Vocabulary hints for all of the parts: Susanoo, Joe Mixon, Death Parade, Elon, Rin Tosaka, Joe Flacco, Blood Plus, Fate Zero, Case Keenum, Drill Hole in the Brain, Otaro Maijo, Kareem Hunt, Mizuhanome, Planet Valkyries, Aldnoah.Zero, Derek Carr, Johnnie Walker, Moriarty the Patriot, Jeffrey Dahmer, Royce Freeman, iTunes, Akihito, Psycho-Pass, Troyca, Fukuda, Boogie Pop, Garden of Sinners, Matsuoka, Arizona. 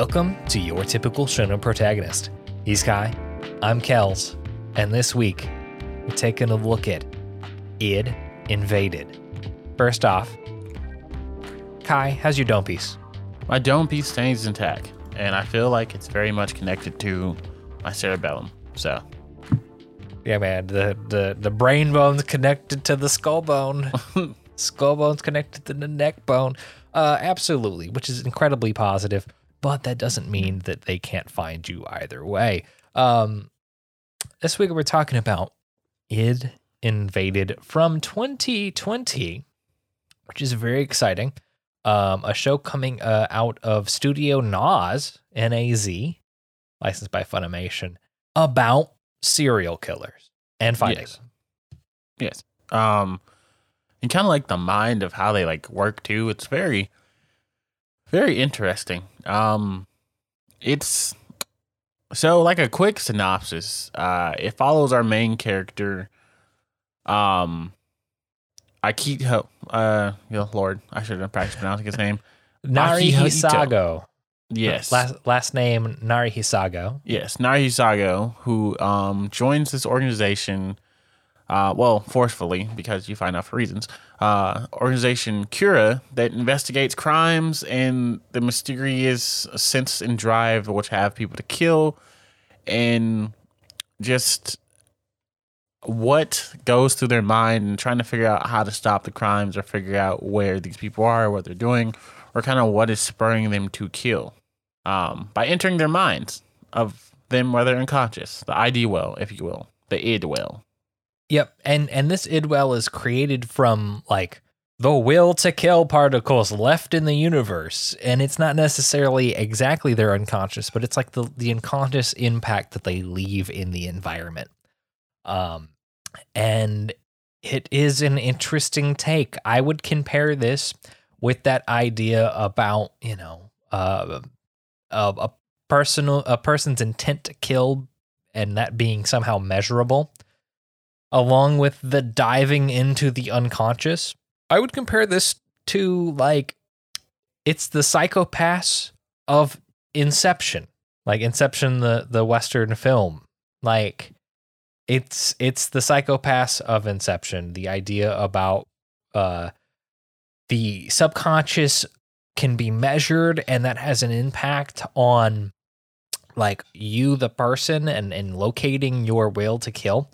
Welcome to Your Typical Shonen Protagonist. He's Kai, I'm Kels, and this week, we're taking a look at ID Invaded. First off, Kai, how's your dome piece? My dome piece stays intact, and I feel like it's very much connected to my cerebellum, so. Yeah, man, the brain bone's connected to the skull bone. Skull bone's connected to the neck bone. Absolutely, which is incredibly positive, but that doesn't mean that they can't find you either way. This week we're talking about ID Invaded from 2020, which is very exciting. A show coming out of Studio Naz, N-A-Z, licensed by Funimation, about serial killers and finding them. Yes. And kind of like the mind of how they like work too. It's very, very interesting. It's so like a quick synopsis. It follows our main character, Akihito. Lord, I should have practiced pronouncing his name. Narihisago. Yes. Last name Narihisago. Yes, Narihisago, who joins this organization. Forcefully, because you find out for reasons, organization Kura that investigates crimes and the mysterious sense and drive which have people to kill and just what goes through their mind and trying to figure out how to stop the crimes or figure out where these people are, what they're doing, or kind of what is spurring them to kill by entering their minds of them, whether unconscious, the ID well, if you will, the ID well. Yep, and this ID well is created from, like, the will to kill particles left in the universe, and it's not necessarily exactly their unconscious, but it's like the unconscious impact that they leave in the environment. And it is an interesting take. I would compare this with that idea about, you know, a person's intent to kill and that being somehow measurable. Along with the diving into the unconscious, I would compare this to, like, it's the Psycho-Pass of Inception. Like, Inception, the Western film. Like, it's the Psycho-Pass of Inception. The idea about the subconscious can be measured, and that has an impact on, like, you, the person, and locating your will to kill.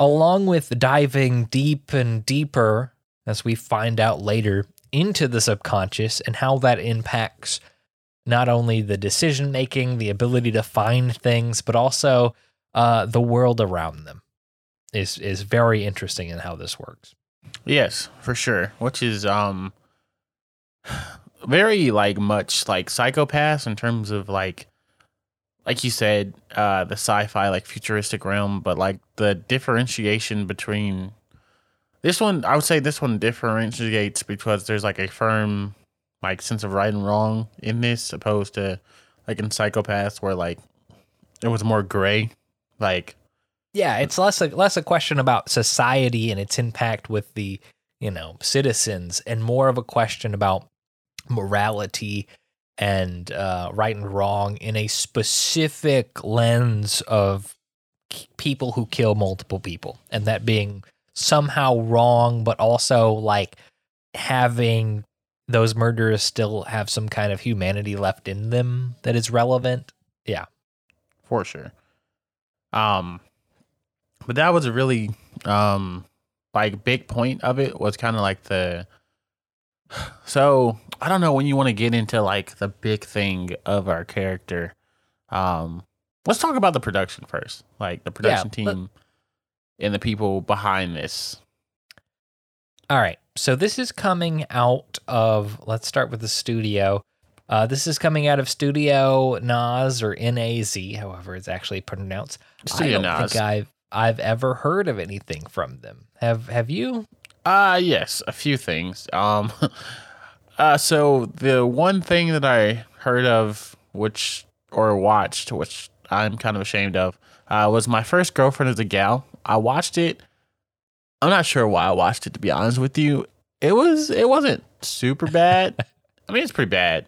Along with diving deep and deeper, as we find out later, into the subconscious and how that impacts not only the decision-making, the ability to find things, but also the world around them is very interesting in how this works. Yes, for sure, which is very like much like Psycho-Pass in terms of like you said, the sci-fi, like, futuristic realm, but, like, the differentiation between... This one, I would say this one differentiates because there's, like, a firm, like, sense of right and wrong in this, opposed to, like, in Psycho-Pass, where, like, it was more gray, like... Yeah, it's less a question about society and its impact with the, you know, citizens, and more of a question about morality and right and wrong in a specific lens of people who kill multiple people, and that being somehow wrong, but also, like, having those murderers still have some kind of humanity left in them that is relevant. Yeah, for sure. But that was a really like big point of it was kind of like the... So I don't know when you want to get into like the big thing of our character. Let's talk about the production first, like the production team and the people behind this. All right. So this is coming out of, let's start with the studio. This is coming out of Studio Naz, or N-A-Z, however it's actually pronounced. Studio Naz. I don't think I've ever heard of anything from them. Have you? Yes, a few things. So the one thing that I heard of, which I'm kind of ashamed of, was My First Girlfriend is a Gal. I watched it. I'm not sure why I watched it, to be honest with you. It wasn't super bad. I mean, it's pretty bad.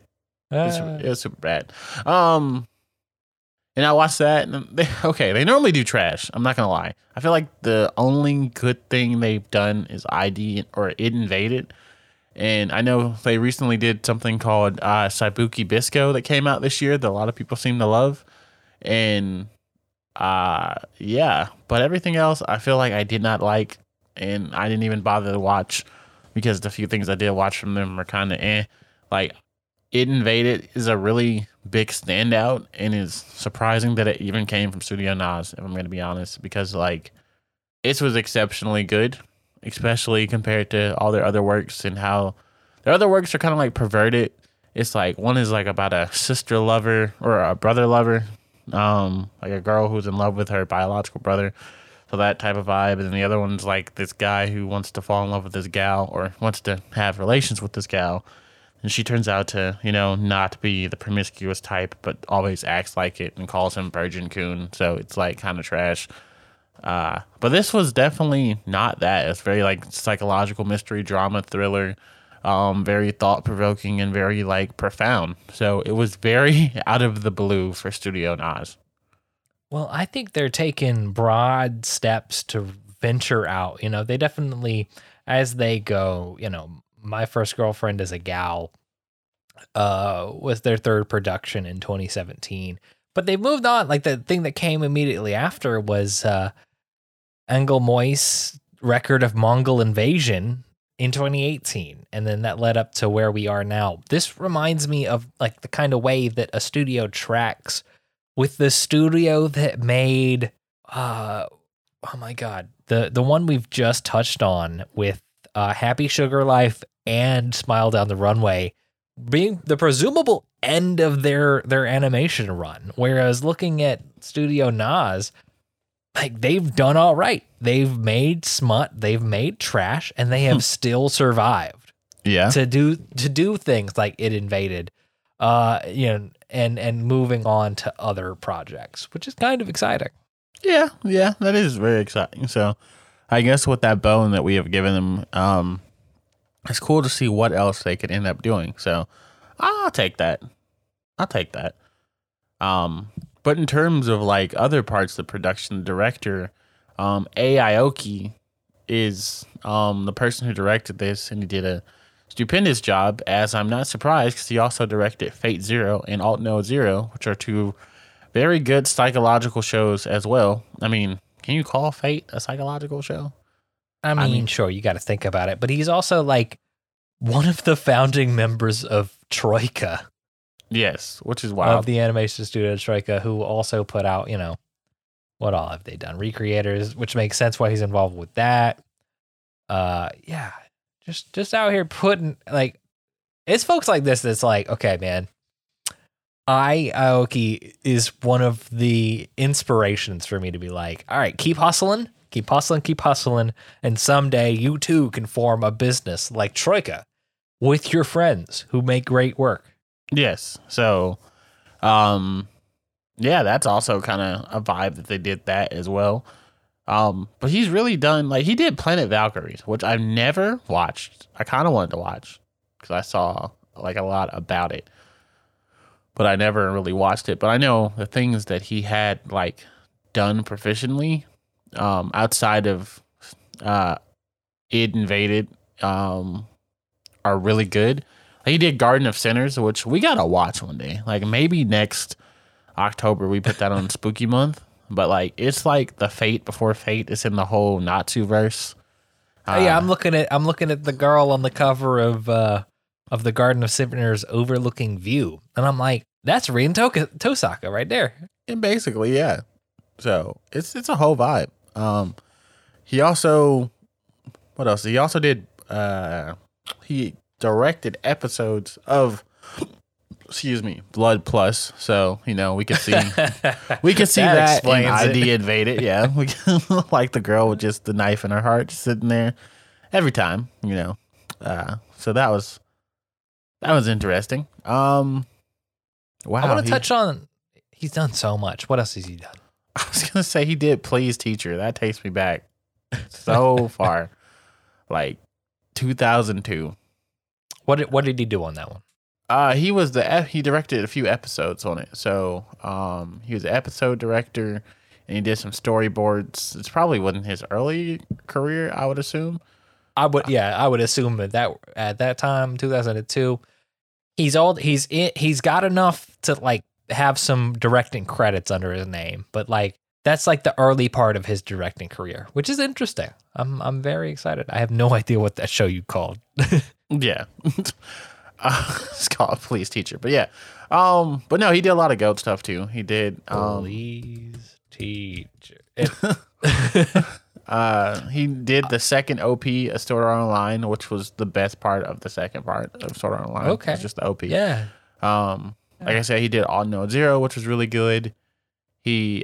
It was super bad. And I watched that, and they normally do trash. I'm not gonna lie. I feel like the only good thing they've done is ID or INVADED. And I know they recently did something called Saibuki Bisco that came out this year that a lot of people seem to love. And yeah, but everything else I feel like I did not like, and I didn't even bother to watch because the few things I did watch from them were kind of eh. Like, INVADED is a really big standout, and it's surprising that it even came from Studio Naz, if I'm going to be honest, because like it was exceptionally good, especially compared to all their other works and how their other works are kind of like perverted. It's like one is like about a sister lover or a brother lover, like a girl who's in love with her biological brother, so that type of vibe. And then the other one's like this guy who wants to fall in love with this gal or wants to have relations with this gal. And she turns out to, you know, not be the promiscuous type, but always acts like it and calls him Virgin Coon. So it's like kind of trash. But this was definitely not that. It's very like psychological mystery, drama, thriller, very thought provoking and very like profound. So it was very out of the blue for Studio Naz. Well, I think they're taking broad steps to venture out. You know, they definitely, as they go, you know, My First Girlfriend is a Gal was their third production in 2017. But they moved on. Like, the thing that came immediately after was Engel Moise Record of Mongol Invasion in 2018. And then that led up to where we are now. This reminds me of, like, the kind of way that a studio tracks with the studio that made, oh, my God, the one we've just touched on with Happy Sugar Life and Smile Down the Runway being the presumable end of their animation run. Whereas looking at Studio Naz, like, they've done all right. They've made smut, they've made trash, and they have still survived. Yeah. To do things like INVADED, you know, and moving on to other projects, which is kind of exciting. Yeah, that is very exciting. So I guess with that bone that we have given them, it's cool to see what else they could end up doing. So I'll take that. But in terms of like other parts of the production, director, Aoki is the person who directed this, and he did a stupendous job, as I'm not surprised, because he also directed Fate Zero and Aldnoah.Zero, which are two very good psychological shows as well. I mean, can you call Fate a psychological show? I mean sure, you got to think about it. But he's also like one of the founding members of Troyca. Yes, which is wild. Of the animation studio Troyca, who also put out, you know, what all have they done? Recreators, which makes sense why he's involved with that. Yeah, just out here putting, like, it's folks like this that's like, okay, man, Aoki is one of the inspirations for me to be like, all right, keep hustling. And someday you too can form a business like Troyca with your friends who make great work. Yes. So, yeah, that's also kind of a vibe that they did that as well. But he's really done, like, he did Planet Valkyries, which I've never watched. I kind of wanted to watch because I saw like a lot about it, but I never really watched it. But I know the things that he had like done proficiently, outside of INVADED, are really good. He did Garden of Sinners, which we gotta watch one day. Like, maybe next October we put that on Spooky Month. But like, it's like the Fate before Fate. It's in the whole Natsu verse. Yeah, I'm looking at the girl on the cover of the Garden of Sinners overlooking view, and I'm like, that's Rin Tosaka right there. And basically, yeah. So it's a whole vibe. He also did he directed episodes of Blood Plus, so you know, we could see that and ID INVADED. Yeah, we like the girl with just the knife in her heart sitting there every time, you know. So that was interesting. Wow, I want to touch on, he's done so much. What else has he done? I was gonna say he did Police Teacher. That takes me back so far, like 2002. What did he do on that one? He was the he directed a few episodes on it, so he was the episode director, and he did some storyboards. It probably wasn't his early career, I would assume. I would assume that at that time, 2002, he's old. He's got enough to like have some directing credits under his name, but like that's like the early part of his directing career, which is interesting. I'm very excited. I have no idea what that show you called. Yeah. It's called Police Teacher, but yeah. But no, he did a lot of GOAT stuff too. He did Police Teacher. He did the second OP of Sword Art Online, which was the best part of the second part of Sword Art Online. Okay. It's just the OP. Yeah. Like I said, he did Aldnoah.Zero, which was really good. He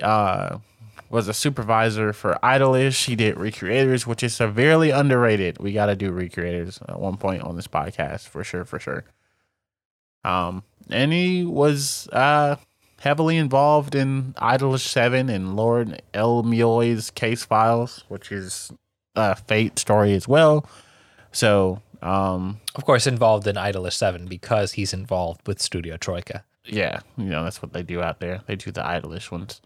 was a supervisor for Idolish. He did Recreators, which is severely underrated. We got to do Recreators at one point on this podcast, for sure, for sure. And he was heavily involved in Idolish Seven and Lord Elmioy's case files, which is a Fate story as well. So, of course, involved in Idolish Seven because he's involved with Studio Troyca. Yeah, you know, that's what they do out there. They do the Idolish ones.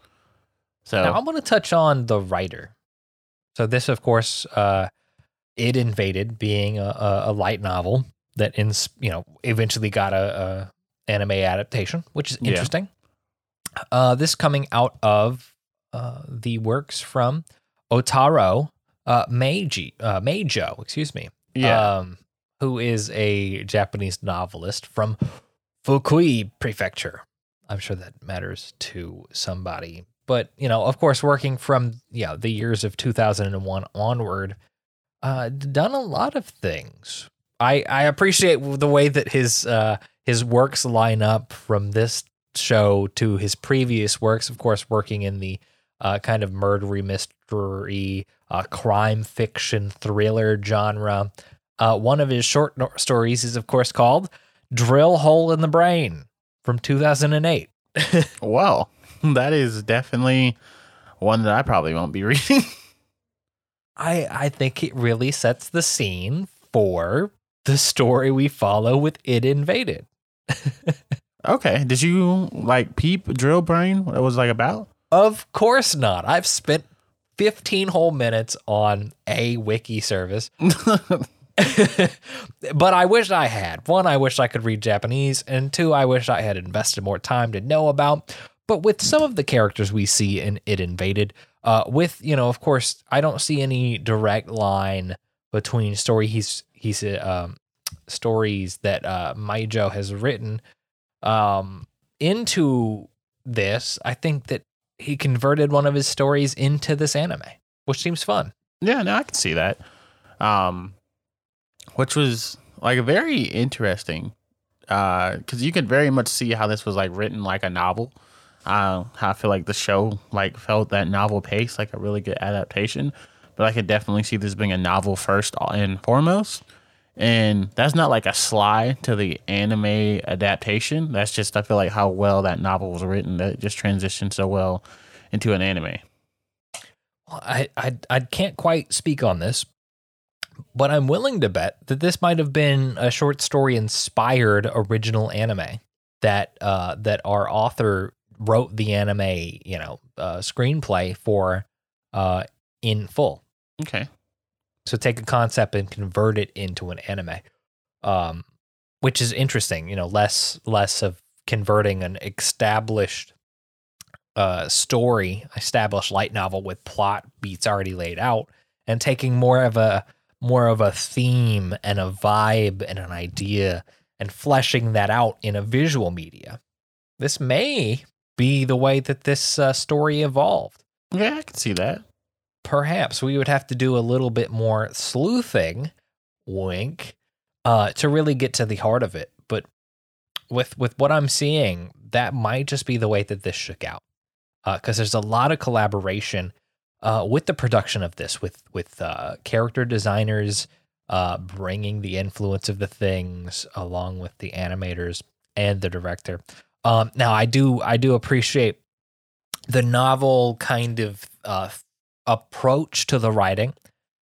So now I want to touch on the writer. So this, of course, It Invaded being a light novel that eventually got a anime adaptation, which is interesting. Yeah. This coming out of the works from Otaro Maijo, excuse me. Yeah. Who is a Japanese novelist from Fukui Prefecture. I'm sure that matters to somebody. But, you know, of course, working from the years of 2001 onward, done a lot of things. I appreciate the way that his works line up from this show to his previous works. Of course, working in the kind of murdery mystery, crime fiction thriller genre. One of his short stories is, of course, called Drill Hole in the Brain from 2008. Wow. That is definitely one that I probably won't be reading. I think it really sets the scene for the story we follow with It Invaded. Okay. Did you like peep Drill Brain? What it was like about? Of course not. I've spent 15 whole minutes on a wiki service. But I wish I had. One, I wish I could read Japanese. And two, I wish I had invested more time to know about. But with some of the characters we see in It Invaded, with, you know, of course, I don't see any direct line between stories that Maijo has written into this. I think that he converted one of his stories into this anime, which seems fun. Yeah, no, I can see that. Which was like very interesting because you could very much see how this was like written like a novel. I feel like the show like felt that novel pace, like a really good adaptation, but I could definitely see this being a novel first and foremost. And that's not like a sly to the anime adaptation. That's just, I feel like how well that novel was written that it just transitioned so well into an anime. Well, I can't quite speak on this, but I'm willing to bet that this might have been a short story inspired original anime that our author wrote the anime, screenplay for in full. Okay. So take a concept and convert it into an anime, which is interesting, less of converting an established story, established light novel with plot beats already laid out and taking more of a theme and a vibe and an idea and fleshing that out in a visual media. This may be the way that this story evolved. Yeah, I can see that. Perhaps we would have to do a little bit more sleuthing, wink, to really get to the heart of it. But with what I'm seeing, that might just be the way that this shook out. Because there's a lot of collaboration with the production of this, with character designers bringing the influence of the things along with the animators and the director. Now I do appreciate the novel kind of approach to the writing,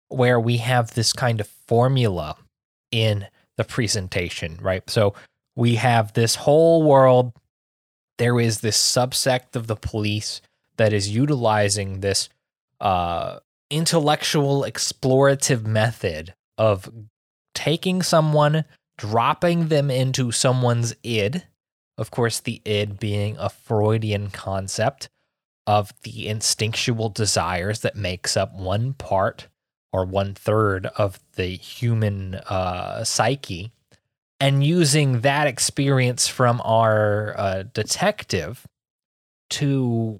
where we have this kind of formula in the presentation, right? So we have this whole world. There is this subsect of the police that is utilizing this intellectual explorative method of taking someone, dropping them into someone's id. Of course, the id being a Freudian concept of the instinctual desires that makes up one part or one third of the human psyche. And using that experience from our detective to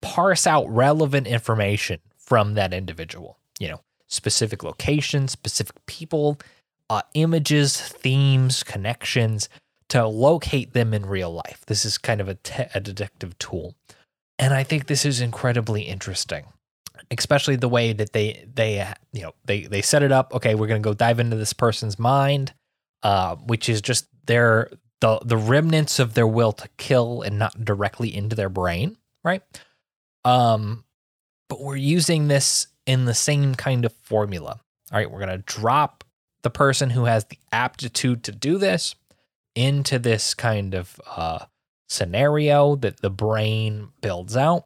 parse out relevant information from that individual, you know, specific locations, specific people, images, themes, connections, to locate them in real life. This is kind of a detective tool. And I think this is incredibly interesting, especially the way that they set it up. Okay, we're going to go dive into this person's mind. Which is just the remnants of their will to kill and not directly into their brain, right? But we're using this in the same kind of formula. All right, we're going to drop the person who has the aptitude to do this into this kind of scenario that the brain builds out,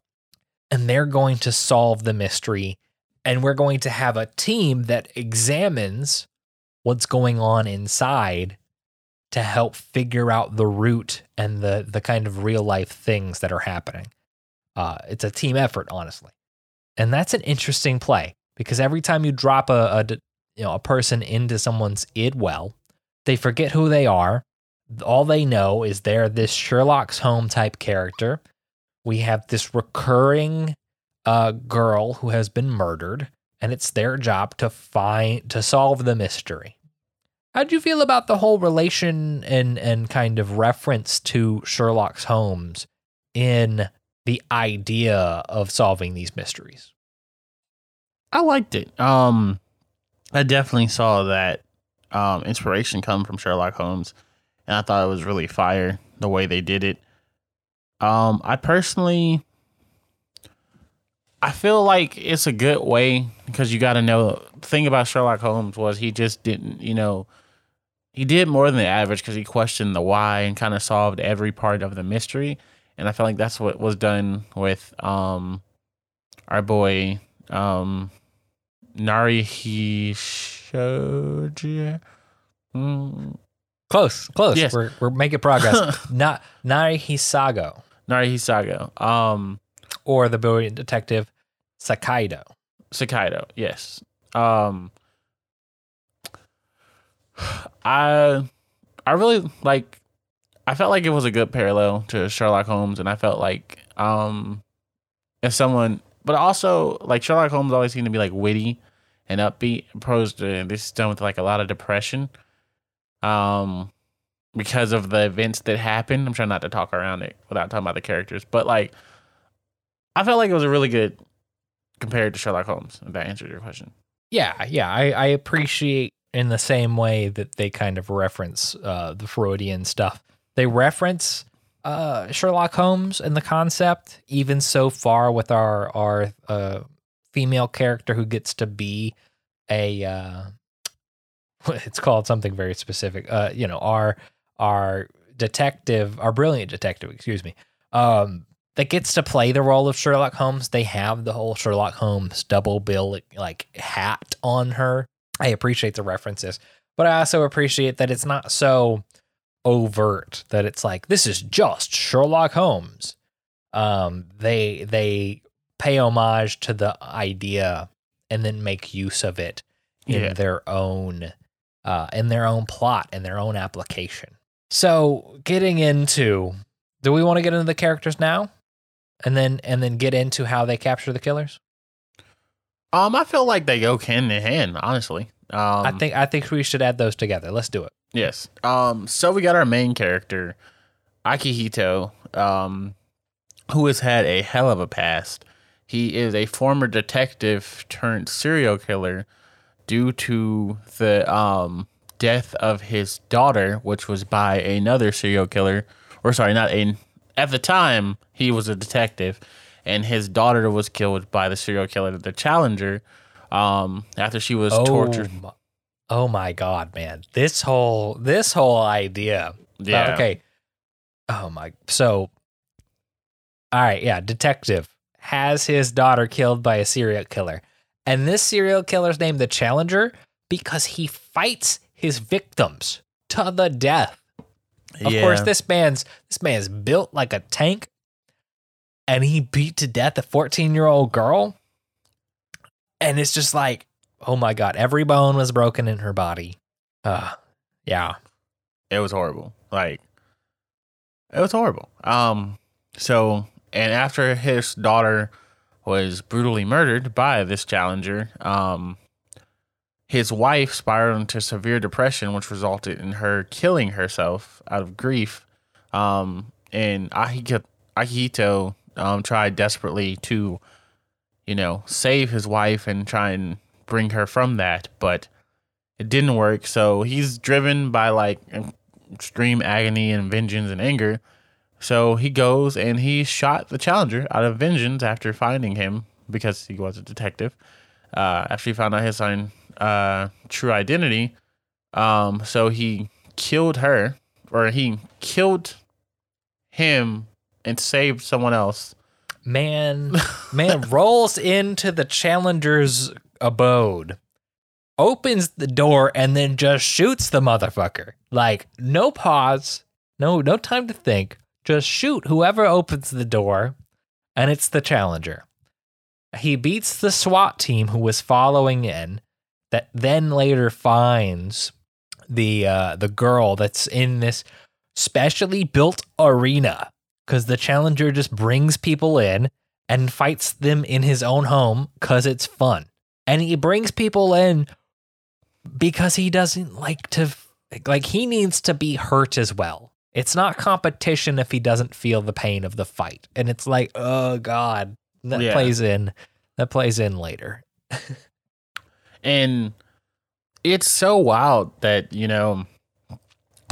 and they're going to solve the mystery, and we're going to have a team that examines what's going on inside to help figure out the root and the kind of real life things that are happening. It's a team effort, honestly. And that's an interesting play, because every time you drop a person into someone's id well, they forget who they are. All they know is they're this Sherlock's home type character. We have this recurring girl who has been murdered, and it's their job to solve the mystery. How'd you feel about the whole relation and kind of reference to Sherlock Holmes in the idea of solving these mysteries? I liked it. I definitely saw that inspiration come from Sherlock Holmes, and I thought it was really fire the way they did it. I feel like it's a good way, because you got to know, the thing about Sherlock Holmes was he just didn't, he did more than the average, because he questioned the why and kind of solved every part of the mystery. And I feel like that's what was done with our boy Narihisago. Close. Yes. We're making progress. Not Narihisago. Or the brilliant detective Sakaido, yes. I really like. I felt like it was a good parallel to Sherlock Holmes, and I felt like but also like Sherlock Holmes always seemed to be like witty and upbeat, opposed to this is done with like a lot of depression, because of the events that happened. I'm trying not to talk around it without talking about the characters, but like. I felt like it was a really good compared to Sherlock Holmes, if that answered your question. Yeah. I appreciate in the same way that they kind of reference the Freudian stuff. They reference Sherlock Holmes and the concept, even so far with our female character who gets to be it's called something very specific. Our brilliant detective, excuse me. That gets to play the role of Sherlock Holmes. They have the whole Sherlock Holmes double bill like hat on her. I appreciate the references, but I also appreciate that it's not so overt that it's like this is just Sherlock Holmes. They pay homage to the idea and then make use of it in their own plot and their own application. So do we want to get into the characters now? And then get into how they capture the killers. I feel like they go hand in hand, honestly. I think we should add those together. Let's do it. Yes. So we got our main character, Akihito, who has had a hell of a past. He is a former detective turned serial killer due to the death of his daughter, which was by another serial killer. At the time, he was a detective, and his daughter was killed by the serial killer, the Challenger, after she was tortured. Oh my God, man! This whole idea Yeah. Okay. Oh my. So, all right. Yeah. Detective has his daughter killed by a serial killer. And this serial killer's named the Challenger because he fights his victims to the death. Of course, this man's built like a tank, and he beat to death a 14-year-old girl. And it's just like, oh my God, every bone was broken in her body. Yeah. It was horrible. Like, it was horrible. And after his daughter was brutally murdered by this Challenger, his wife spiraled into severe depression, which resulted in her killing herself out of grief. And Akihito tried desperately to, save his wife and try and bring her from that, but it didn't work. So he's driven by extreme agony and vengeance and anger. So he goes and he shot the Challenger out of vengeance after finding him, because he was a detective. After he found out his true identity, so he killed her, or he killed him and saved someone else. Man rolls into the Challenger's abode, opens the door, and then just shoots the motherfucker. Like, no pause, no time to think. Just shoot whoever opens the door, and it's the Challenger. He beats the SWAT team who was following in, that then later finds the girl that's in this specially built arena, because the Challenger just brings people in and fights them in his own home because it's fun. And he brings people in because he doesn't like to, he needs to be hurt as well. It's not competition if he doesn't feel the pain of the fight. And it's like, oh God, that plays in later. And it's so wild that,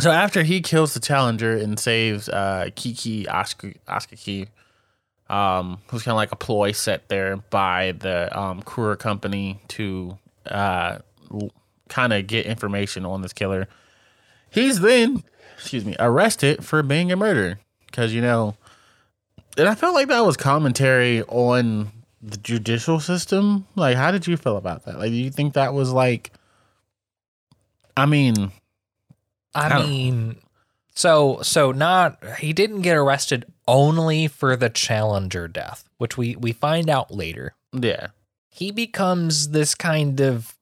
so after he kills the Challenger and saves Kiki Asukai, who's kind of like a ploy set there by the Kura company to kind of get information on this killer, he's then... arrested for being a murderer, because and I felt like that was commentary on the judicial system. Like, how did you feel about that? Like, do you think that was so he didn't get arrested only for the Challenger death, which we find out later. Yeah, he becomes this kind of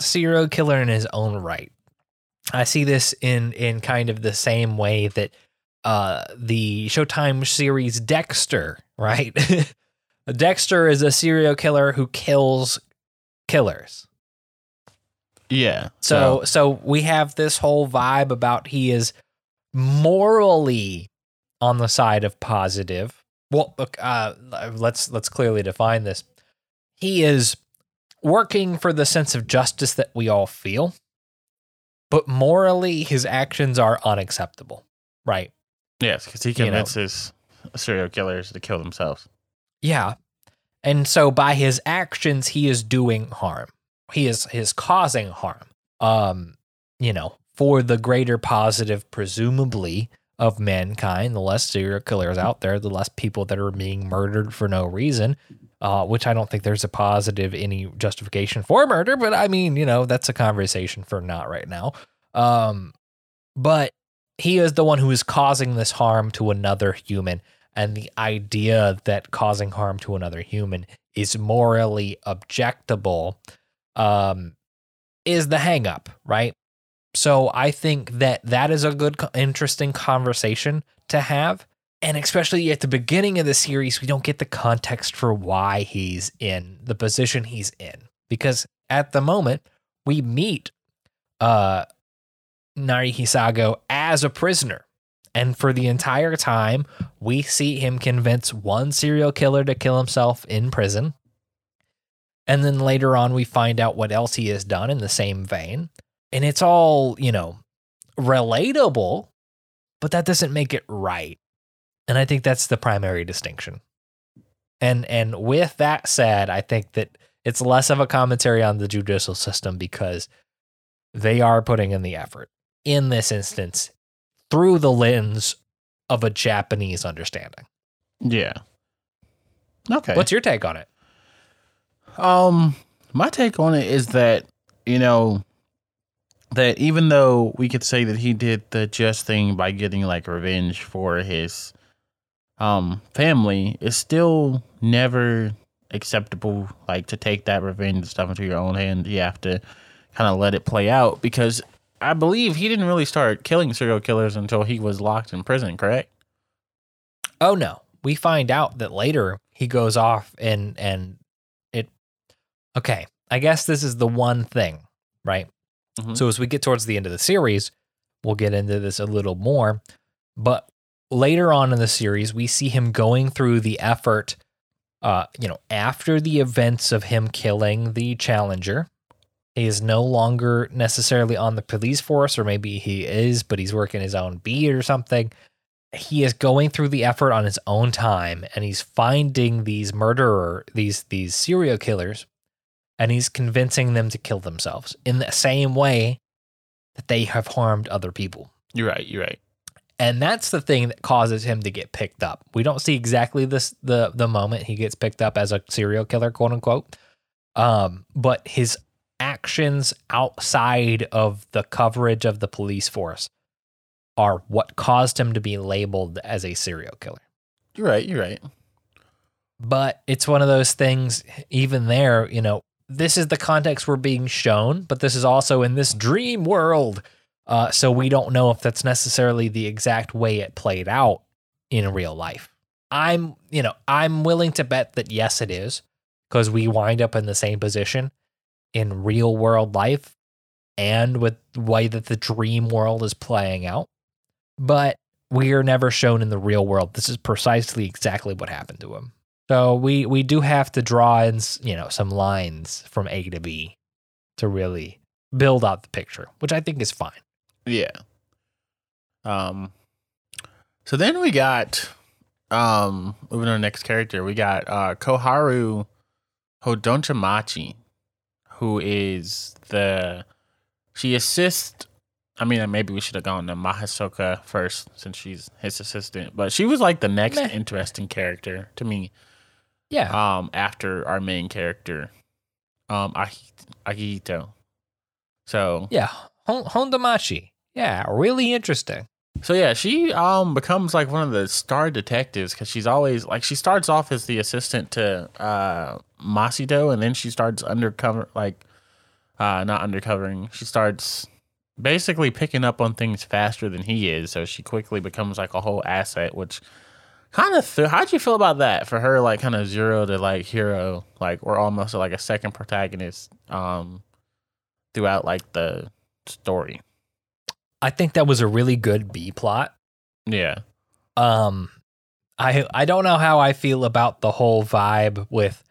serial killer in his own right. I see this in kind of the same way that the Showtime series Dexter, right? Dexter is a serial killer who kills killers. Yeah. So we have this whole vibe about he is morally on the side of positive. Well, look, let's clearly define this. He is working for the sense of justice that we all feel. But morally, his actions are unacceptable, right? Yes, because he convinces serial killers to kill themselves. Yeah. And so by his actions, he is doing harm. He is causing harm, for the greater positive, presumably, of mankind. The less serial killers out there, the less people that are being murdered for no reason, which I don't think there's a positive any justification for murder, but I mean, that's a conversation for not right now. But he is the one who is causing this harm to another human, and the idea that causing harm to another human is morally objectable is the hang up, right? So I think that is a good, interesting conversation to have. And especially at the beginning of the series, we don't get the context for why he's in the position he's in. Because at the moment, we meet Narihisago as a prisoner. And for the entire time, we see him convince one serial killer to kill himself in prison. And then later on, we find out what else he has done in the same vein. And it's all, relatable, but that doesn't make it right. And I think that's the primary distinction. And with that said, I think that it's less of a commentary on the judicial system because they are putting in the effort. In this instance, through the lens of a Japanese understanding. Yeah. Okay. What's your take on it? My take on it is that, you know, that even though we could say that he did the just thing by getting like revenge for his family, it's still never acceptable like to take that revenge and stuff into your own hand. You have to kind of let it play out, because I believe he didn't really start killing serial killers until he was locked in prison, correct? Oh, no. We find out that later he goes off and it... Okay, I guess this is the one thing, right? Mm-hmm. So as we get towards the end of the series, we'll get into this a little more. But later on in the series, we see him going through the effort, you know, after the events of him killing the Challenger. He is no longer necessarily on the police force, or maybe he is, but he's working his own beat or something. He is going through the effort on his own time, and he's finding these murderer, these serial killers, and he's convincing them to kill themselves in the same way that they have harmed other people. You're right. You're right. And that's the thing that causes him to get picked up. We don't see exactly this the moment he gets picked up as a serial killer, quote unquote, but his actions outside of the coverage of the police force are what caused him to be labeled as a serial killer. You're right. You're right. But it's one of those things, even there, you know, this is the context we're being shown, but this is also in this dream world. So we don't know if that's necessarily the exact way it played out in real life. I'm willing to bet that yes, it is, because we wind up in the same position in real world life and with the way that the dream world is playing out. But we are never shown in the real world. This is precisely exactly what happened to him. So we do have to draw in, you know, some lines from A to B to really build out the picture, which I think is fine. Yeah. So then we got, moving on to the next character, we got Koharu Hondomachi, who is she assists, I mean, maybe we should have gone to Matsuoka first since she's his assistant, but she was like the next interesting character to me. Yeah. After our main character, Akihito. So. Yeah. Hondomachi. Yeah. Really interesting. So yeah, she becomes like one of the star detectives, because she's always like, she starts off as the assistant to Masito, and then she starts She starts basically picking up on things faster than he is. So she quickly becomes like a whole asset, which kind of, how'd you feel about that for her? Like kind of zero to like hero, like, or almost like a second protagonist throughout like the story. I think that was a really good B plot. Yeah. I don't know how I feel about the whole vibe with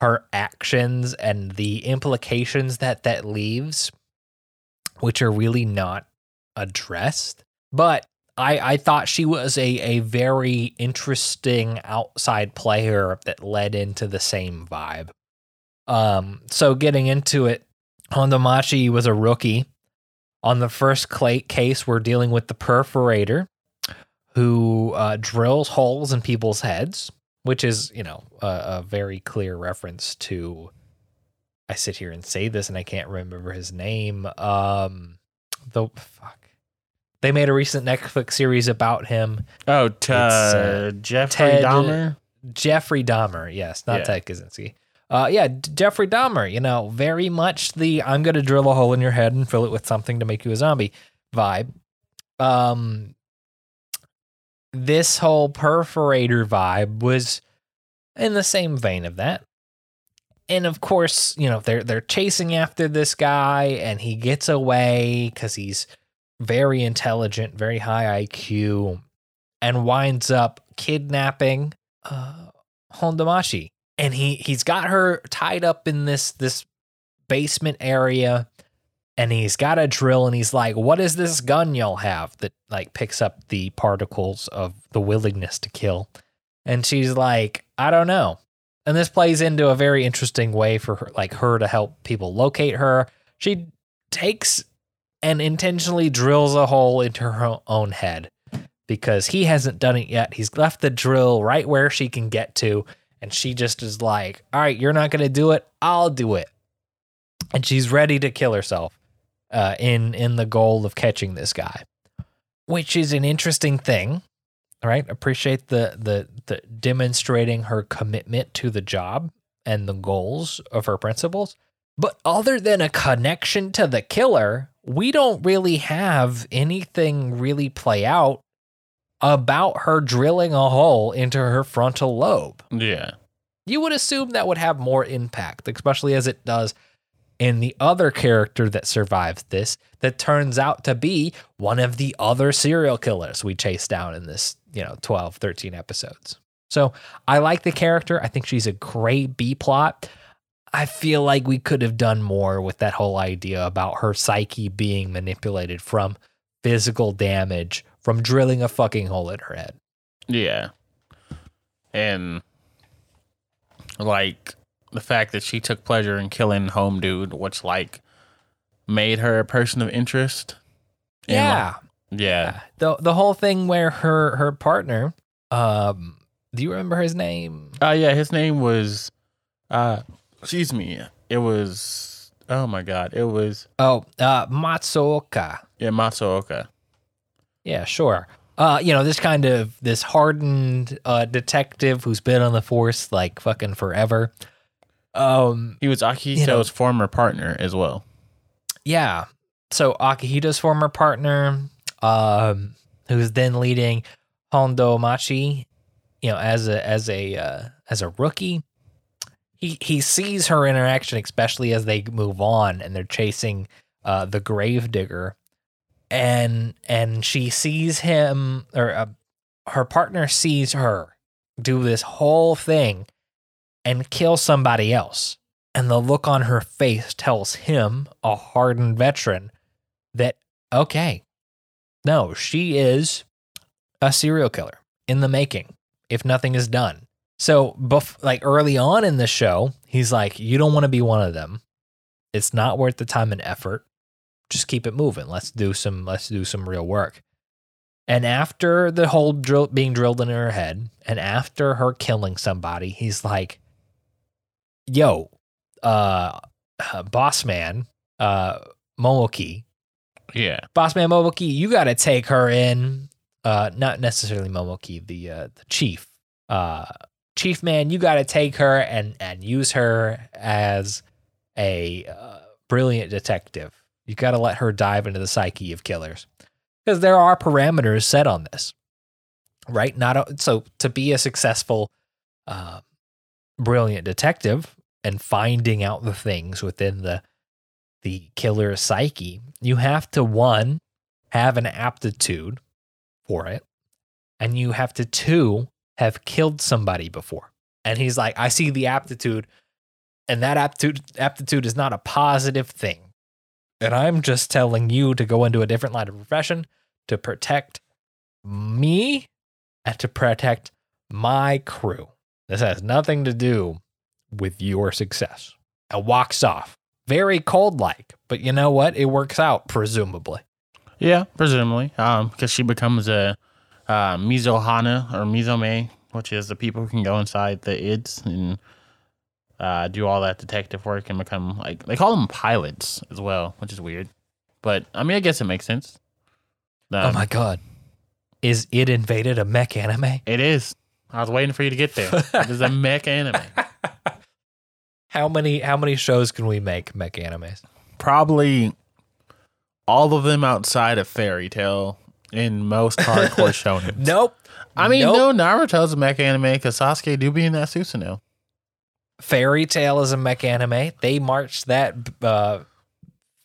her actions and the implications that leaves, which are really not addressed. But I thought she was a very interesting outside player that led into the same vibe. So getting into it, Hondomachi was a rookie. On the first case, we're dealing with the perforator who drills holes in people's heads, which is, you know, a very clear reference to, I sit here and say this and I can't remember his name. They made a recent Netflix series about him. Oh, Jeffrey Dahmer? Jeffrey Dahmer, yes, not Ted Kaczynski. Jeffrey Dahmer, you know, very much the I'm going to drill a hole in your head and fill it with something to make you a zombie vibe. This whole perforator vibe was in the same vein of that. And of course, you know, they're chasing after this guy and he gets away because he's very intelligent, very high IQ, and winds up kidnapping Hondomachi. And he's got her tied up in this basement area, and he's got a drill, and he's like, what is this gun y'all have that like picks up the particles of the willingness to kill? And she's like, I don't know. And this plays into a very interesting way for her, like her to help people locate her. She takes and intentionally drills a hole into her own head because he hasn't done it yet. He's left the drill right where she can get to, and she just is like, all right, you're not going to do it. I'll do it. And she's ready to kill herself in the goal of catching this guy, which is an interesting thing. Right. Appreciate the demonstrating her commitment to the job and the goals of her principles. But other than a connection to the killer, we don't really have anything really play out about her drilling a hole into her frontal lobe. Yeah. You would assume that would have more impact, especially as it does in the other character that survives this, that turns out to be one of the other serial killers we chase down in this, 12, 13 episodes. So I like the character. I think she's a great B plot. I feel like we could have done more with that whole idea about her psyche being manipulated from physical damage, from drilling a fucking hole in her head. Yeah. And like the fact that she took pleasure in killing Home Dude, which like made her a person of interest. Yeah. And, yeah. The whole thing where her partner, do you remember his name? Yeah, his name was, excuse me. It was, oh my God. It was. Oh, Matsuoka. Yeah, Matsuoka. Yeah, sure. This hardened detective who's been on the force like fucking forever. He was Akihito's former partner as well. Yeah. So Akihito's former partner, who's then leading Hondomachi, as a rookie. He sees her interaction, especially as they move on and they're chasing the gravedigger, and she sees him, or her partner sees her do this whole thing and kill somebody else. And the look on her face tells him, a hardened veteran, that, okay, no, she is a serial killer in the making if nothing is done. So, early on in the show, he's like, you don't want to be one of them. It's not worth the time and effort. Just keep it moving. Let's do some real work. And after the whole drill being drilled in her head, and after her killing somebody, he's like, yo, boss man, Momoki. Yeah. Boss man Momoki, you got to take her in. Not necessarily Momoki, the chief. Chief man, you got to take her and use her as a brilliant detective. You got to let her dive into the psyche of killers because there are parameters set on this, right? So to be a successful, brilliant detective and finding out the things within the killer's psyche, you have to, one, have an aptitude for it, and you have to, two, have killed somebody before. And he's like, I see the aptitude, and that aptitude is not a positive thing. And I'm just telling you to go into a different line of profession to protect me and to protect my crew. This has nothing to do with your success. And walks off. Very cold-like. But you know what? It works out, presumably. Yeah, presumably. Because she becomes a Mizohana or Mizome, which is the people who can go inside the IDs and do all that detective work and become, like, they call them pilots as well, which is weird. But, I mean, I guess it makes sense. Oh my God. Is It Invaded a mech anime? It is. I was waiting for you to get there. It is a mech anime. How many shows can we make mech animes? Probably all of them outside of Fairy Tail. In most hardcore shonen. Nope. I mean, no, Naruto's a mech anime because Sasuke do be in that Susanoo. Fairy Tail is a mech anime. They marched that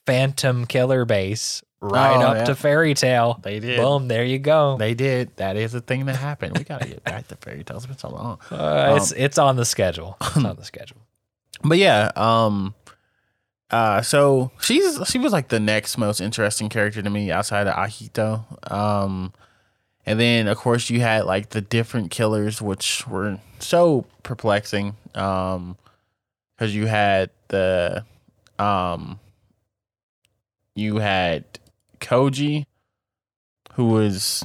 Phantom Killer base to Fairy Tail. They did. Boom, there you go. They did. That is a thing that happened. We got to get back to Fairy Tail. It's been so long. It's on the schedule. But yeah, so she was like the next most interesting character to me outside of Akihito. And then of course you had like the different killers, which were so perplexing. Because you had Koji, who was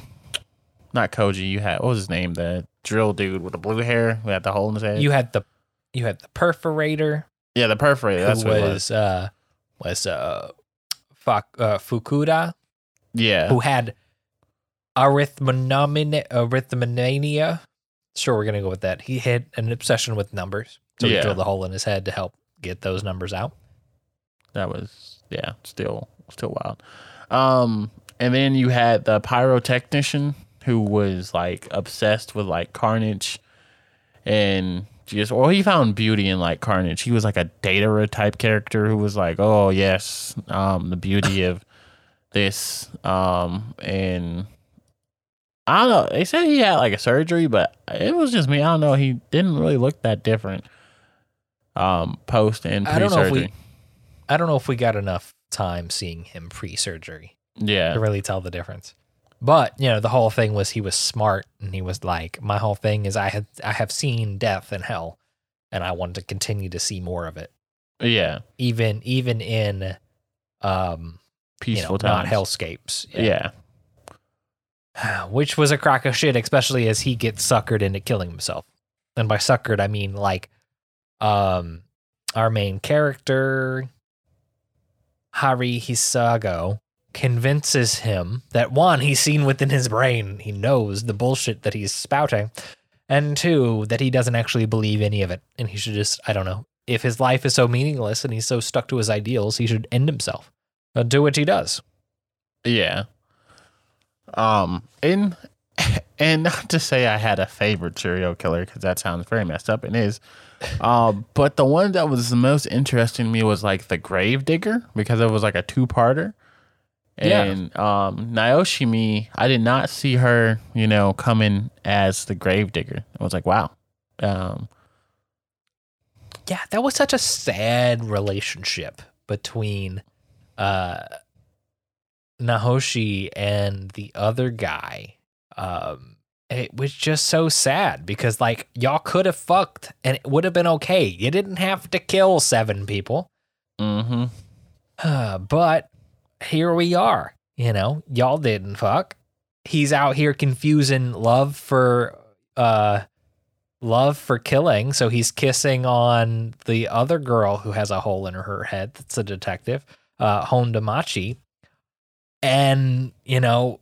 not Koji. You had, what was his name? The drill dude with the blue hair who had the hole in his head. You had the perforator. Yeah, the perforator. That's what it was. Fukuda. Yeah. Who had arithmomania. Sure, we're going to go with that. He had an obsession with numbers. So he drilled a hole in his head to help get those numbers out. That was, still wild. And then you had the pyrotechnician who was, like, obsessed with, like, carnage. And just, well, he found beauty in, like, carnage. He was, like, a Deidara-type character who was like, oh, yes, the beauty of this. And I don't know. They said he had, like, a surgery, but it was just me. I don't know. He didn't really look that different post and pre-surgery. I don't know if we got enough time seeing him pre-surgery to really tell the difference. But, you know, the whole thing was he was smart, and he was like, my whole thing is I have seen death and hell, and I wanted to continue to see more of it. Yeah. Even in peaceful times. Not hellscapes. Yeah. Which was a crack of shit, especially as he gets suckered into killing himself. And by suckered, I mean, like, our main character, Narihisago, convinces him that, one, he's seen within his brain, he knows the bullshit that he's spouting, and two, that he doesn't actually believe any of it, and he should just, I don't know, if his life is so meaningless and he's so stuck to his ideals, he should end himself. But do what he does. Yeah. And not to say I had a favorite serial killer, because that sounds very messed up, and is. But the one that was the most interesting to me was, like, the Grave Digger, because it was, like, a two-parter. And Naoshimi, I did not see her, you know, coming as the Grave Digger. I was like, wow. That was such a sad relationship between Naoshi and the other guy. It was just so sad because, like, y'all could have fucked and it would have been okay. You didn't have to kill 7 people. Mm-hmm. But here we are, you know, y'all didn't fuck. He's out here confusing love for killing. So he's kissing on the other girl who has a hole in her head. That's a detective, Hondomachi. And, you know,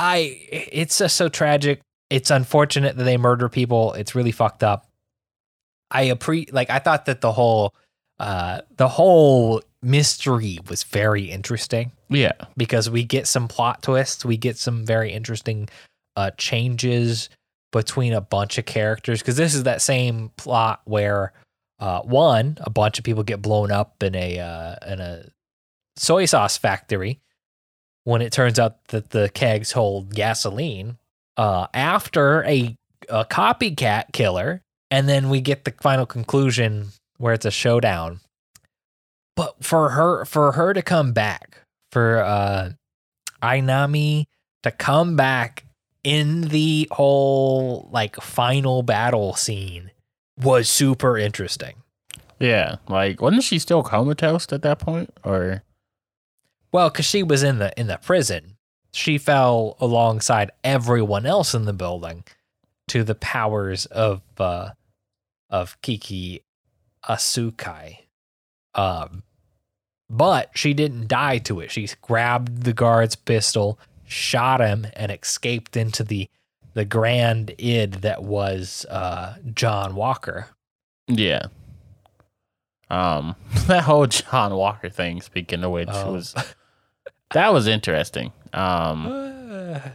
it's just so tragic. It's unfortunate that they murder people. It's really fucked up. I thought that the whole mystery was very interesting. Yeah. Because we get some plot twists. We get some very interesting changes between a bunch of characters. Because this is that same plot where, one, a bunch of people get blown up in a soy sauce factory when it turns out that the kegs hold gasoline after a copycat killer. And then we get the final conclusion where it's a showdown. But for her to come back, for Ainami to come back in the whole, like, final battle scene was super interesting. Yeah, like, wasn't she still comatose at that point, or? Well, because she was in the prison, she fell alongside everyone else in the building to the powers of Kiki Asukai. But she didn't die to it. She grabbed the guard's pistol, shot him, and escaped into the grand id that was John Walker. Yeah. That whole John Walker thing, speaking of which, was interesting. I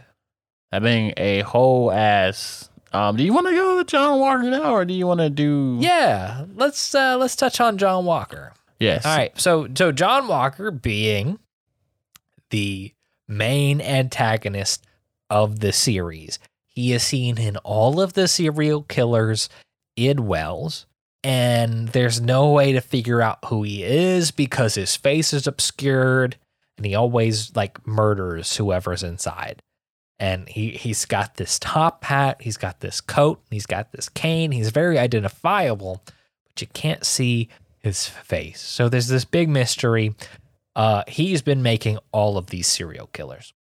mean, a whole ass. Do you want to go to John Walker now, or do you want to do? Yeah, let's touch on John Walker. Yes. All right. So John Walker being the main antagonist of the series, he is seen in all of the serial killers' idwells, and there's no way to figure out who he is because his face is obscured, and he always, like, murders whoever's inside. And he's got this top hat, he's got this coat, he's got this cane. He's very identifiable, but you can't see his face. So there's this big mystery. He's been making all of these serial killers.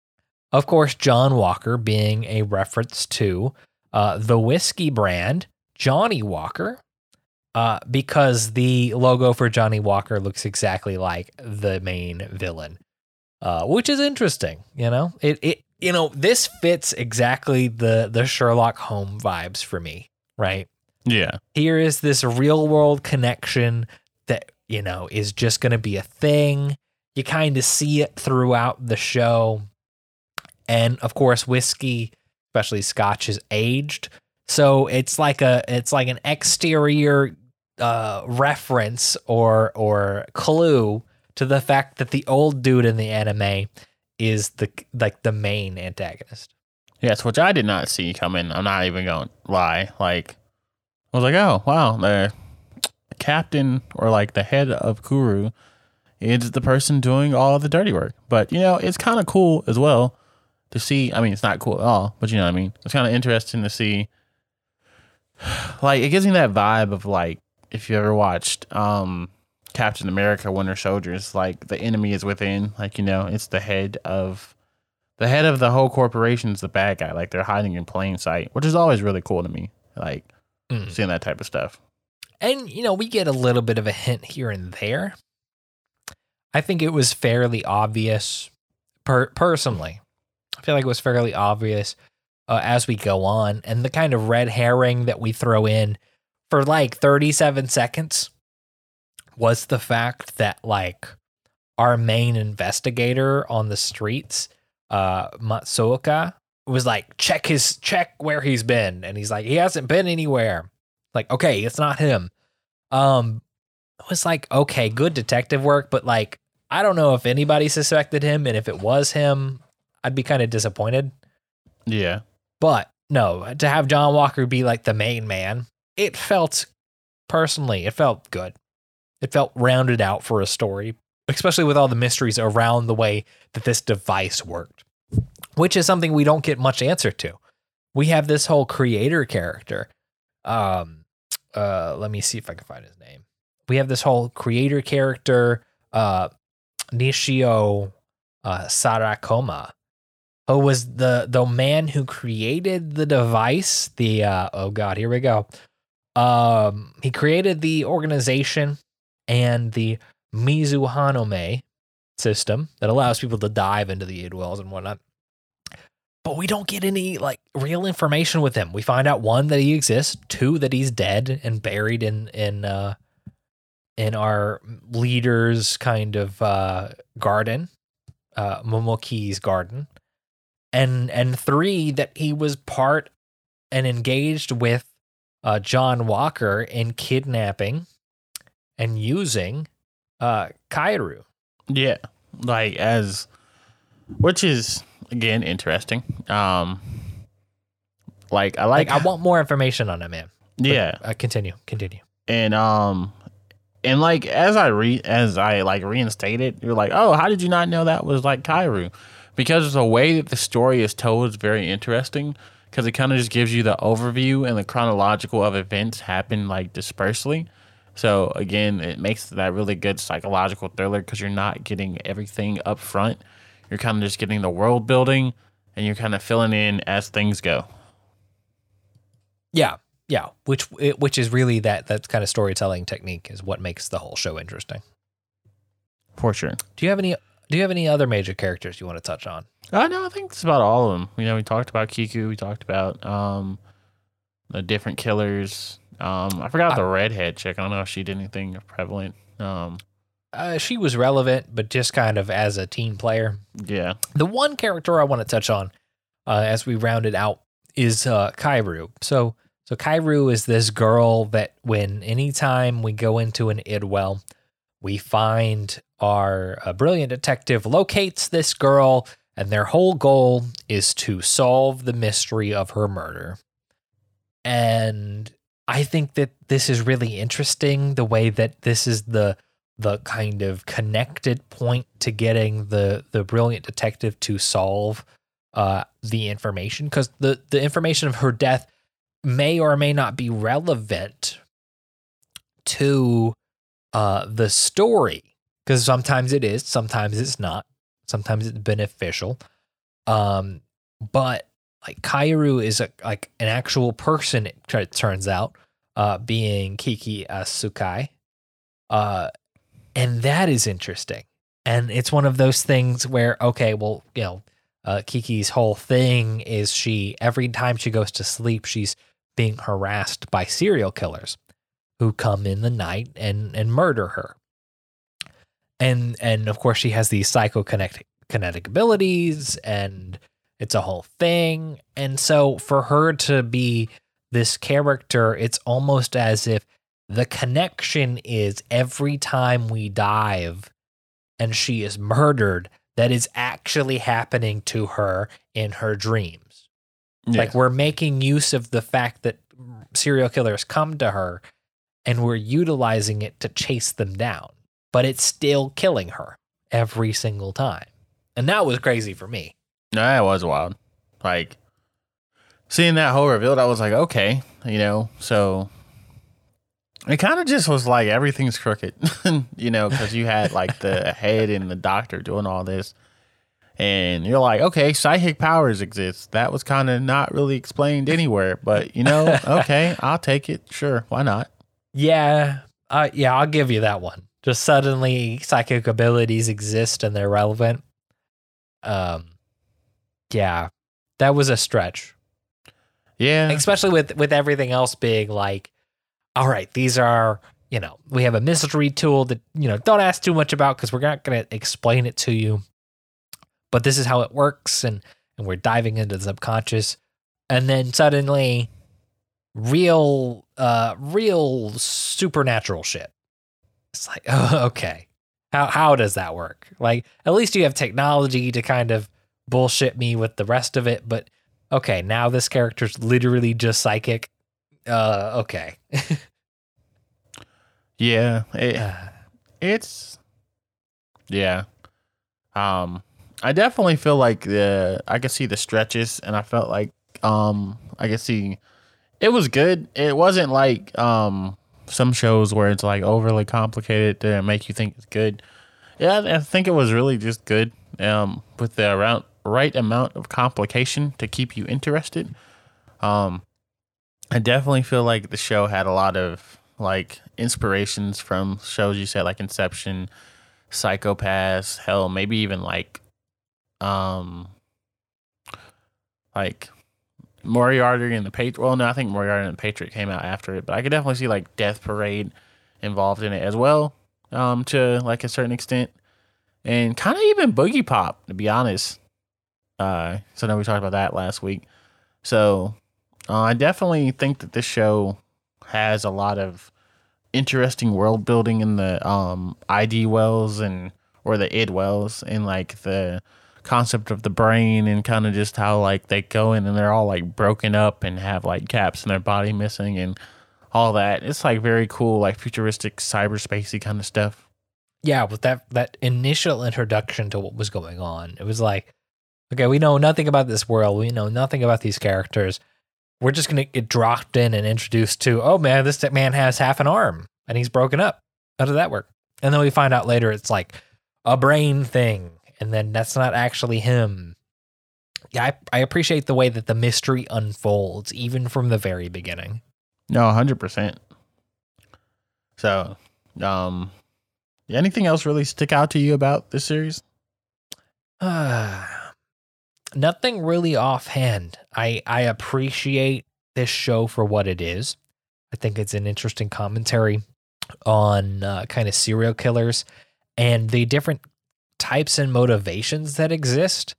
Of course, John Walker being a reference to the whiskey brand Johnnie Walker, because the logo for Johnnie Walker looks exactly like the main villain, which is interesting. You know, this fits exactly the Sherlock Holmes vibes for me, right? Yeah. Here is this real world connection that, you know, is just going to be a thing. You kind of see it throughout the show. And of course, whiskey, especially Scotch, is aged. So it's like an exterior reference or clue to the fact that the old dude in the anime is the main antagonist. Yes, which I did not see coming. I'm not even going to lie. Like, I was like, oh, wow, the captain or like the head of Kaeru is the person doing all of the dirty work. But, you know, it's kind of cool as well to see. I mean, it's not cool at all, but you know what I mean? It's kind of interesting to see. Like, it gives me that vibe of, like, if you ever watched Captain America Winter Soldier, like the enemy is within, like, you know, it's the head of the whole corporation is the bad guy. Like, they're hiding in plain sight, which is always really cool to me, like seeing that type of stuff. And, you know, we get a little bit of a hint here and there. I think it was fairly obvious personally. I feel like it was fairly obvious as we go on, and the kind of red herring that we throw in for like 37 seconds was the fact that, like, our main investigator on the streets, Matsuoka, was like, check where he's been, and he's like, he hasn't been anywhere. Like, okay, it's not him. I was like, okay, good detective work, but, like, I don't know if anybody suspected him, and if it was him, I'd be kind of disappointed. Yeah. But no, to have John Walker be like the main man, it felt good. It felt rounded out for a story, especially with all the mysteries around the way that this device worked, which is something we don't get much answer to. We have this whole creator character. Let me see if I can find his name. We have this whole creator character, Nishio Sarakoma, who was the man who created the device, he created the organization and the Mizuhanome system that allows people to dive into the id wells and whatnot. But we don't get any, like, real information with him. We find out, one, that he exists, two, that he's dead and buried in our leader's kind of garden, Momoki's garden. And three, that he was part and engaged with John Walker in kidnapping and using Kaeru. Yeah, like, as, which is, again, interesting. I want more information on that, man. Yeah. But, continue. And like, as I reinstated, you're like, oh, how did you not know that was like Kaeru? Because the way that the story is told is very interesting, because it kind of just gives you the overview and the chronological of events happen, like, dispersely. So, again, it makes that really good psychological thriller, because you're not getting everything up front. You're kind of just getting the world building, and you're kind of filling in as things go. Yeah, yeah, which is really that kind of storytelling technique is what makes the whole show interesting. For sure. Do you have any other major characters you want to touch on? No, I think it's about all of them. You know, we talked about Kiku. We talked about the different killers. I forgot the redhead chick. I don't know if she did anything prevalent. She was relevant, but just kind of as a team player. Yeah. The one character I want to touch on as we round it out is Kaeru. So Kaeru is this girl that anytime we go into an idwell, we find our brilliant detective locates this girl, and their whole goal is to solve the mystery of her murder. And I think that this is really interesting, the way that this is the kind of connected point to getting the brilliant detective to solve the information, because the information of her death may or may not be relevant to the story because sometimes it is, sometimes it's not, sometimes it's beneficial. But like Kaeru is like an actual person, it turns out, being Kiki Asukai. And that is interesting. And it's one of those things where, okay, well, you know, Kiki's whole thing is she, every time she goes to sleep, she's being harassed by serial killers who come in the night and murder her. And of course she has these psychokinetic abilities, and it's a whole thing. And so for her to be this character, it's almost as if the connection is every time we dive and she is murdered, that is actually happening to her in her dreams. Yeah. Like, we're making use of the fact that serial killers come to her and we're utilizing it to chase them down, but it's still killing her every single time. And that was crazy for me. That was wild. Like, seeing that whole reveal, I was like, okay, you know, so it kind of just was like everything's crooked, you know, because you had like the head and the doctor doing all this. And you're like, okay, psychic powers exist. That was kind of not really explained anywhere, but, you know, okay, I'll take it. Sure. Why not? Yeah. Yeah, I'll give you that one. Just suddenly psychic abilities exist and they're relevant. Yeah, that was a stretch. Yeah. Especially with everything else being like, all right, these are, you know, we have a mystery tool that, you know, don't ask too much about because we're not going to explain it to you. But this is how it works, and we're diving into the subconscious. And then suddenly real supernatural shit. It's like, oh, okay, how does that work? Like, at least you have technology to kind of bullshit me with the rest of it, but okay, now this character's literally just psychic. Okay. Yeah. It's yeah. I definitely feel like I could see the stretches, and I felt like I could see it was good. It wasn't like some shows where it's like overly complicated to make you think it's good. Yeah, I think it was really just good, with the right amount of complication to keep you interested. I definitely feel like the show had a lot of like inspirations from shows you said, like Inception, Psycho-Pass, hell, maybe even like Moriarty and the Patriot. Well, no, I think Moriarty and the Patriot came out after it, but I could definitely see like Death Parade involved in it as well, to like a certain extent, and kind of even Boogie Pop, to be honest. So now we talked about that last week. So I definitely think that this show has a lot of interesting world building in the ID wells or the id wells, and like the concept of the brain, and kind of just how like they go in and they're all like broken up and have like gaps in their body missing and all that. It's like very cool, like futuristic cyberspacey kind of stuff. Yeah, with that initial introduction to what was going on, it was like, okay, we know nothing about this world, we know nothing about these characters, we're just gonna get dropped in and introduced to, oh man, this man has half an arm and he's broken up. How did that work? And then we find out later it's like a brain thing, and then that's not actually him. Yeah, I appreciate the way that the mystery unfolds, even from the very beginning. No, 100%. So, anything else really stick out to you about this series? Nothing really offhand. I appreciate this show for what it is. I think it's an interesting commentary on kind of serial killers and the different types and motivations that exist,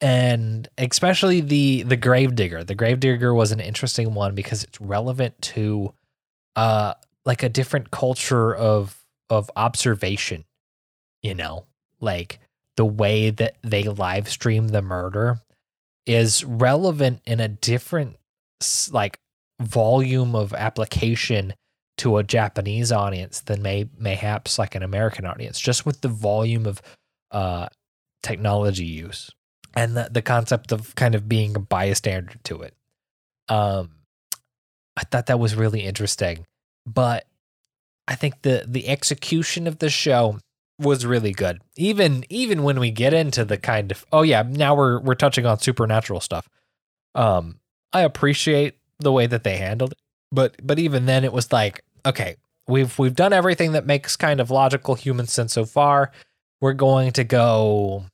and especially the Gravedigger. The Gravedigger was an interesting one because it's relevant to like a different culture of observation, you know, like the way that they live stream the murder is relevant in a different like volume of application to a Japanese audience than mayhaps like an American audience, just with the volume of technology use and the concept of kind of being a bystander to it. I thought that was really interesting, but I think the execution of the show was really good. Even when we get into the kind of, oh yeah, now we're touching on supernatural stuff. I appreciate the way that they handled it, but even then it was like, okay, we've done everything that makes kind of logical human sense so far. We're going to go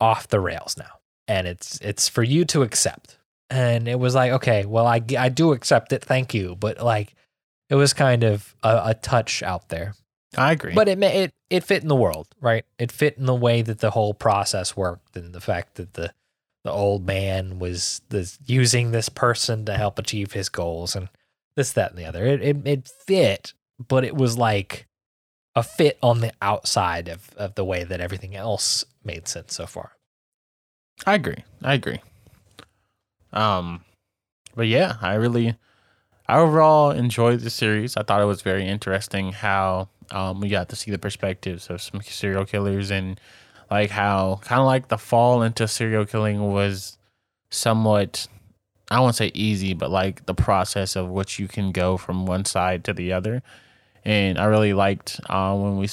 off the rails now, and it's for you to accept. And it was like, okay, well, I do accept it, thank you. But like, it was kind of a touch out there. I agree, but it fit in the world, right? It fit in the way that the whole process worked, and the fact that the old man was using this person to help achieve his goals, and this, that, and the other. It fit, but it was like a fit on the outside of the way that everything else made sense so far. I agree. But yeah, I overall enjoyed the series. I thought it was very interesting how we got to see the perspectives of some serial killers, and like how kind of like the fall into serial killing was somewhat, I won't say easy, but like the process of which you can go from one side to the other. And I really liked when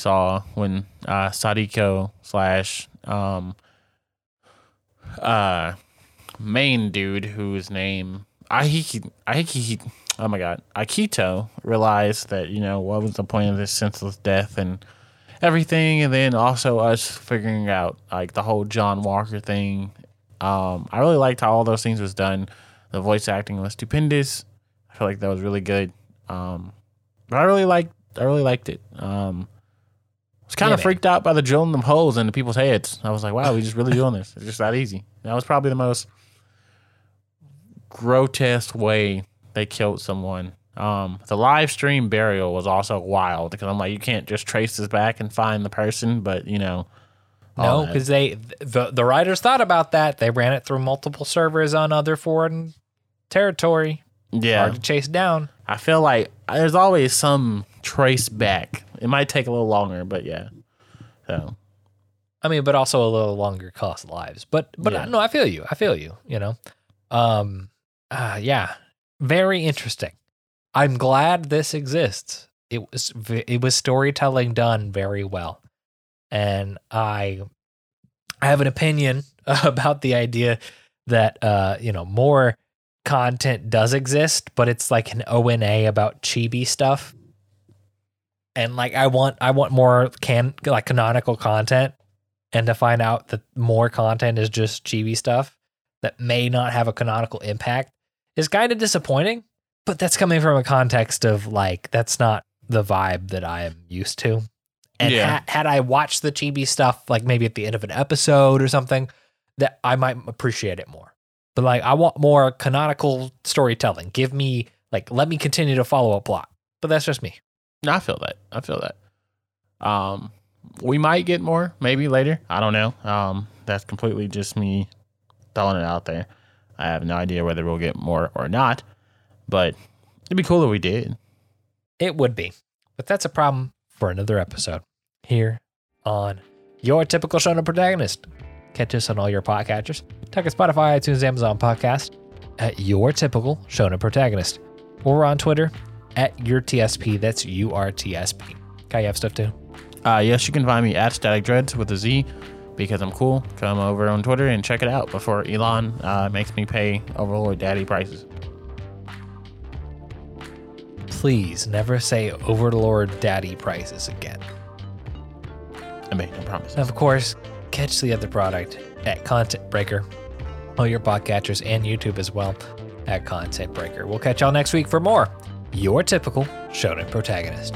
Sadiko / main dude whose name Akihito realized that, you know, what was the point of this senseless death and everything, and then also us figuring out like the whole John Walker thing. I really liked how all those things was done. The voice acting was stupendous. I feel like that was really good. But I really liked it. I was kind of freaked out by the drilling them holes into people's heads. I was like, wow, we just really doing this. It's just that easy. And that was probably the most grotesque way they killed someone. The live stream burial was also wild, because I'm like, you can't just trace this back and find the person, but you know, no, because the writers thought about that. They ran it through multiple servers on other foreign territory. Yeah, hard to chase down. I feel like there's always some trace back. It might take a little longer, but yeah. So, I mean, but also a little longer cost lives. But yeah. No, I feel you. You know, yeah, very interesting. I'm glad this exists. It was storytelling done very well. And I have an opinion about the idea that, more content does exist, but it's like an ONA about chibi stuff. And like, I want more canonical content, and to find out that more content is just chibi stuff that may not have a canonical impact is kind of disappointing. But that's coming from a context of like, that's not the vibe that I am used to. And yeah. Had I watched the chibi stuff, like maybe at the end of an episode or something, that I might appreciate it more. But like, I want more canonical storytelling. Give me like, let me continue to follow a plot. But that's just me. I feel that. We might get more maybe later. I don't know. That's completely just me throwing it out there. I have no idea whether we'll get more or not. But it'd be cool if we did. It would be. But that's a problem for another episode here on Your Typical Shonen Protagonist. Catch us on all your podcatchers. Check out Spotify, iTunes, Amazon Podcast at Your Typical Shonen Protagonist. Or we're on Twitter at Your TSP. That's URTSP. Kai, you have stuff too? Yes, you can find me at Static Dreads with a Z, because I'm cool. Come over on Twitter and check it out before Elon makes me pay Overlord Daddy prices. Please never say Overlord Daddy prices again. I made no promise. Of course, catch the other product at Content Breaker. All your podcatchers and YouTube as well at Content Breaker. We'll catch y'all next week for more Your Typical Shonen Protagonist.